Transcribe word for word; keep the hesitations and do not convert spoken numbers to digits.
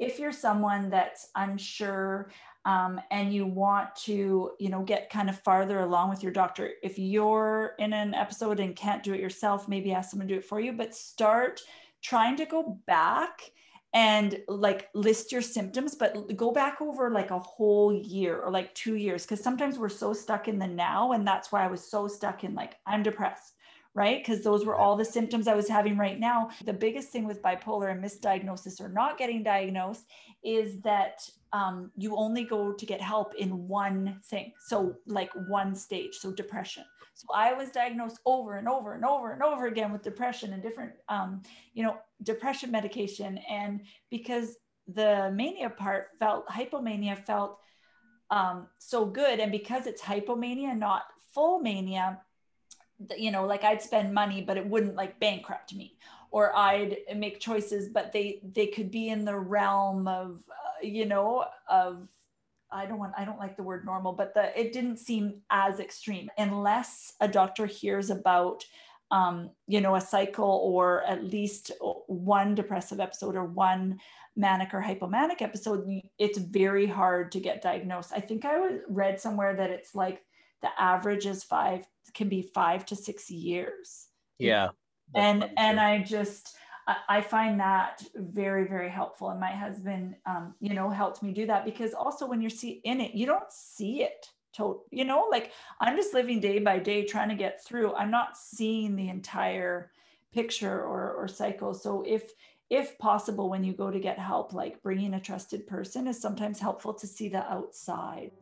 if you're someone that's unsure um, and you want to, you know, get kind of farther along with your doctor, if you're in an episode and can't do it yourself, maybe ask someone to do it for you, but start trying to go back and like list your symptoms, but go back over like a whole year or like two years. Cause sometimes we're so stuck in the now. And that's why I was so stuck in like, I'm depressed, right? Cause those were all the symptoms I was having right now. The biggest thing with bipolar and misdiagnosis or not getting diagnosed is that um, you only go to get help in one thing. So like one stage, so depression. So I was diagnosed over and over and over and over again with depression and different, um, you know, depression medication. And because the mania part felt, hypomania felt um, so good. And because it's hypomania, not full mania, you know, like I'd spend money, but it wouldn't like bankrupt me, or I'd make choices, but they, they could be in the realm of, uh, you know, of, I don't want, I don't like the word normal, but the, it didn't seem as extreme unless a doctor hears about, um, you know, a cycle or at least one depressive episode or one manic or hypomanic episode. It's very hard to get diagnosed. I think I read somewhere that it's like the average is five, can be five to six years. Yeah. And, and I just, I find that very, very helpful. And my husband, um, you know, helped me do that, because also when you're see in it, you don't see it to, you know, like I'm just living day by day trying to get through. I'm not seeing the entire picture or, or cycle. So if, if possible, when you go to get help, like bringing a trusted person is sometimes helpful to see the outside.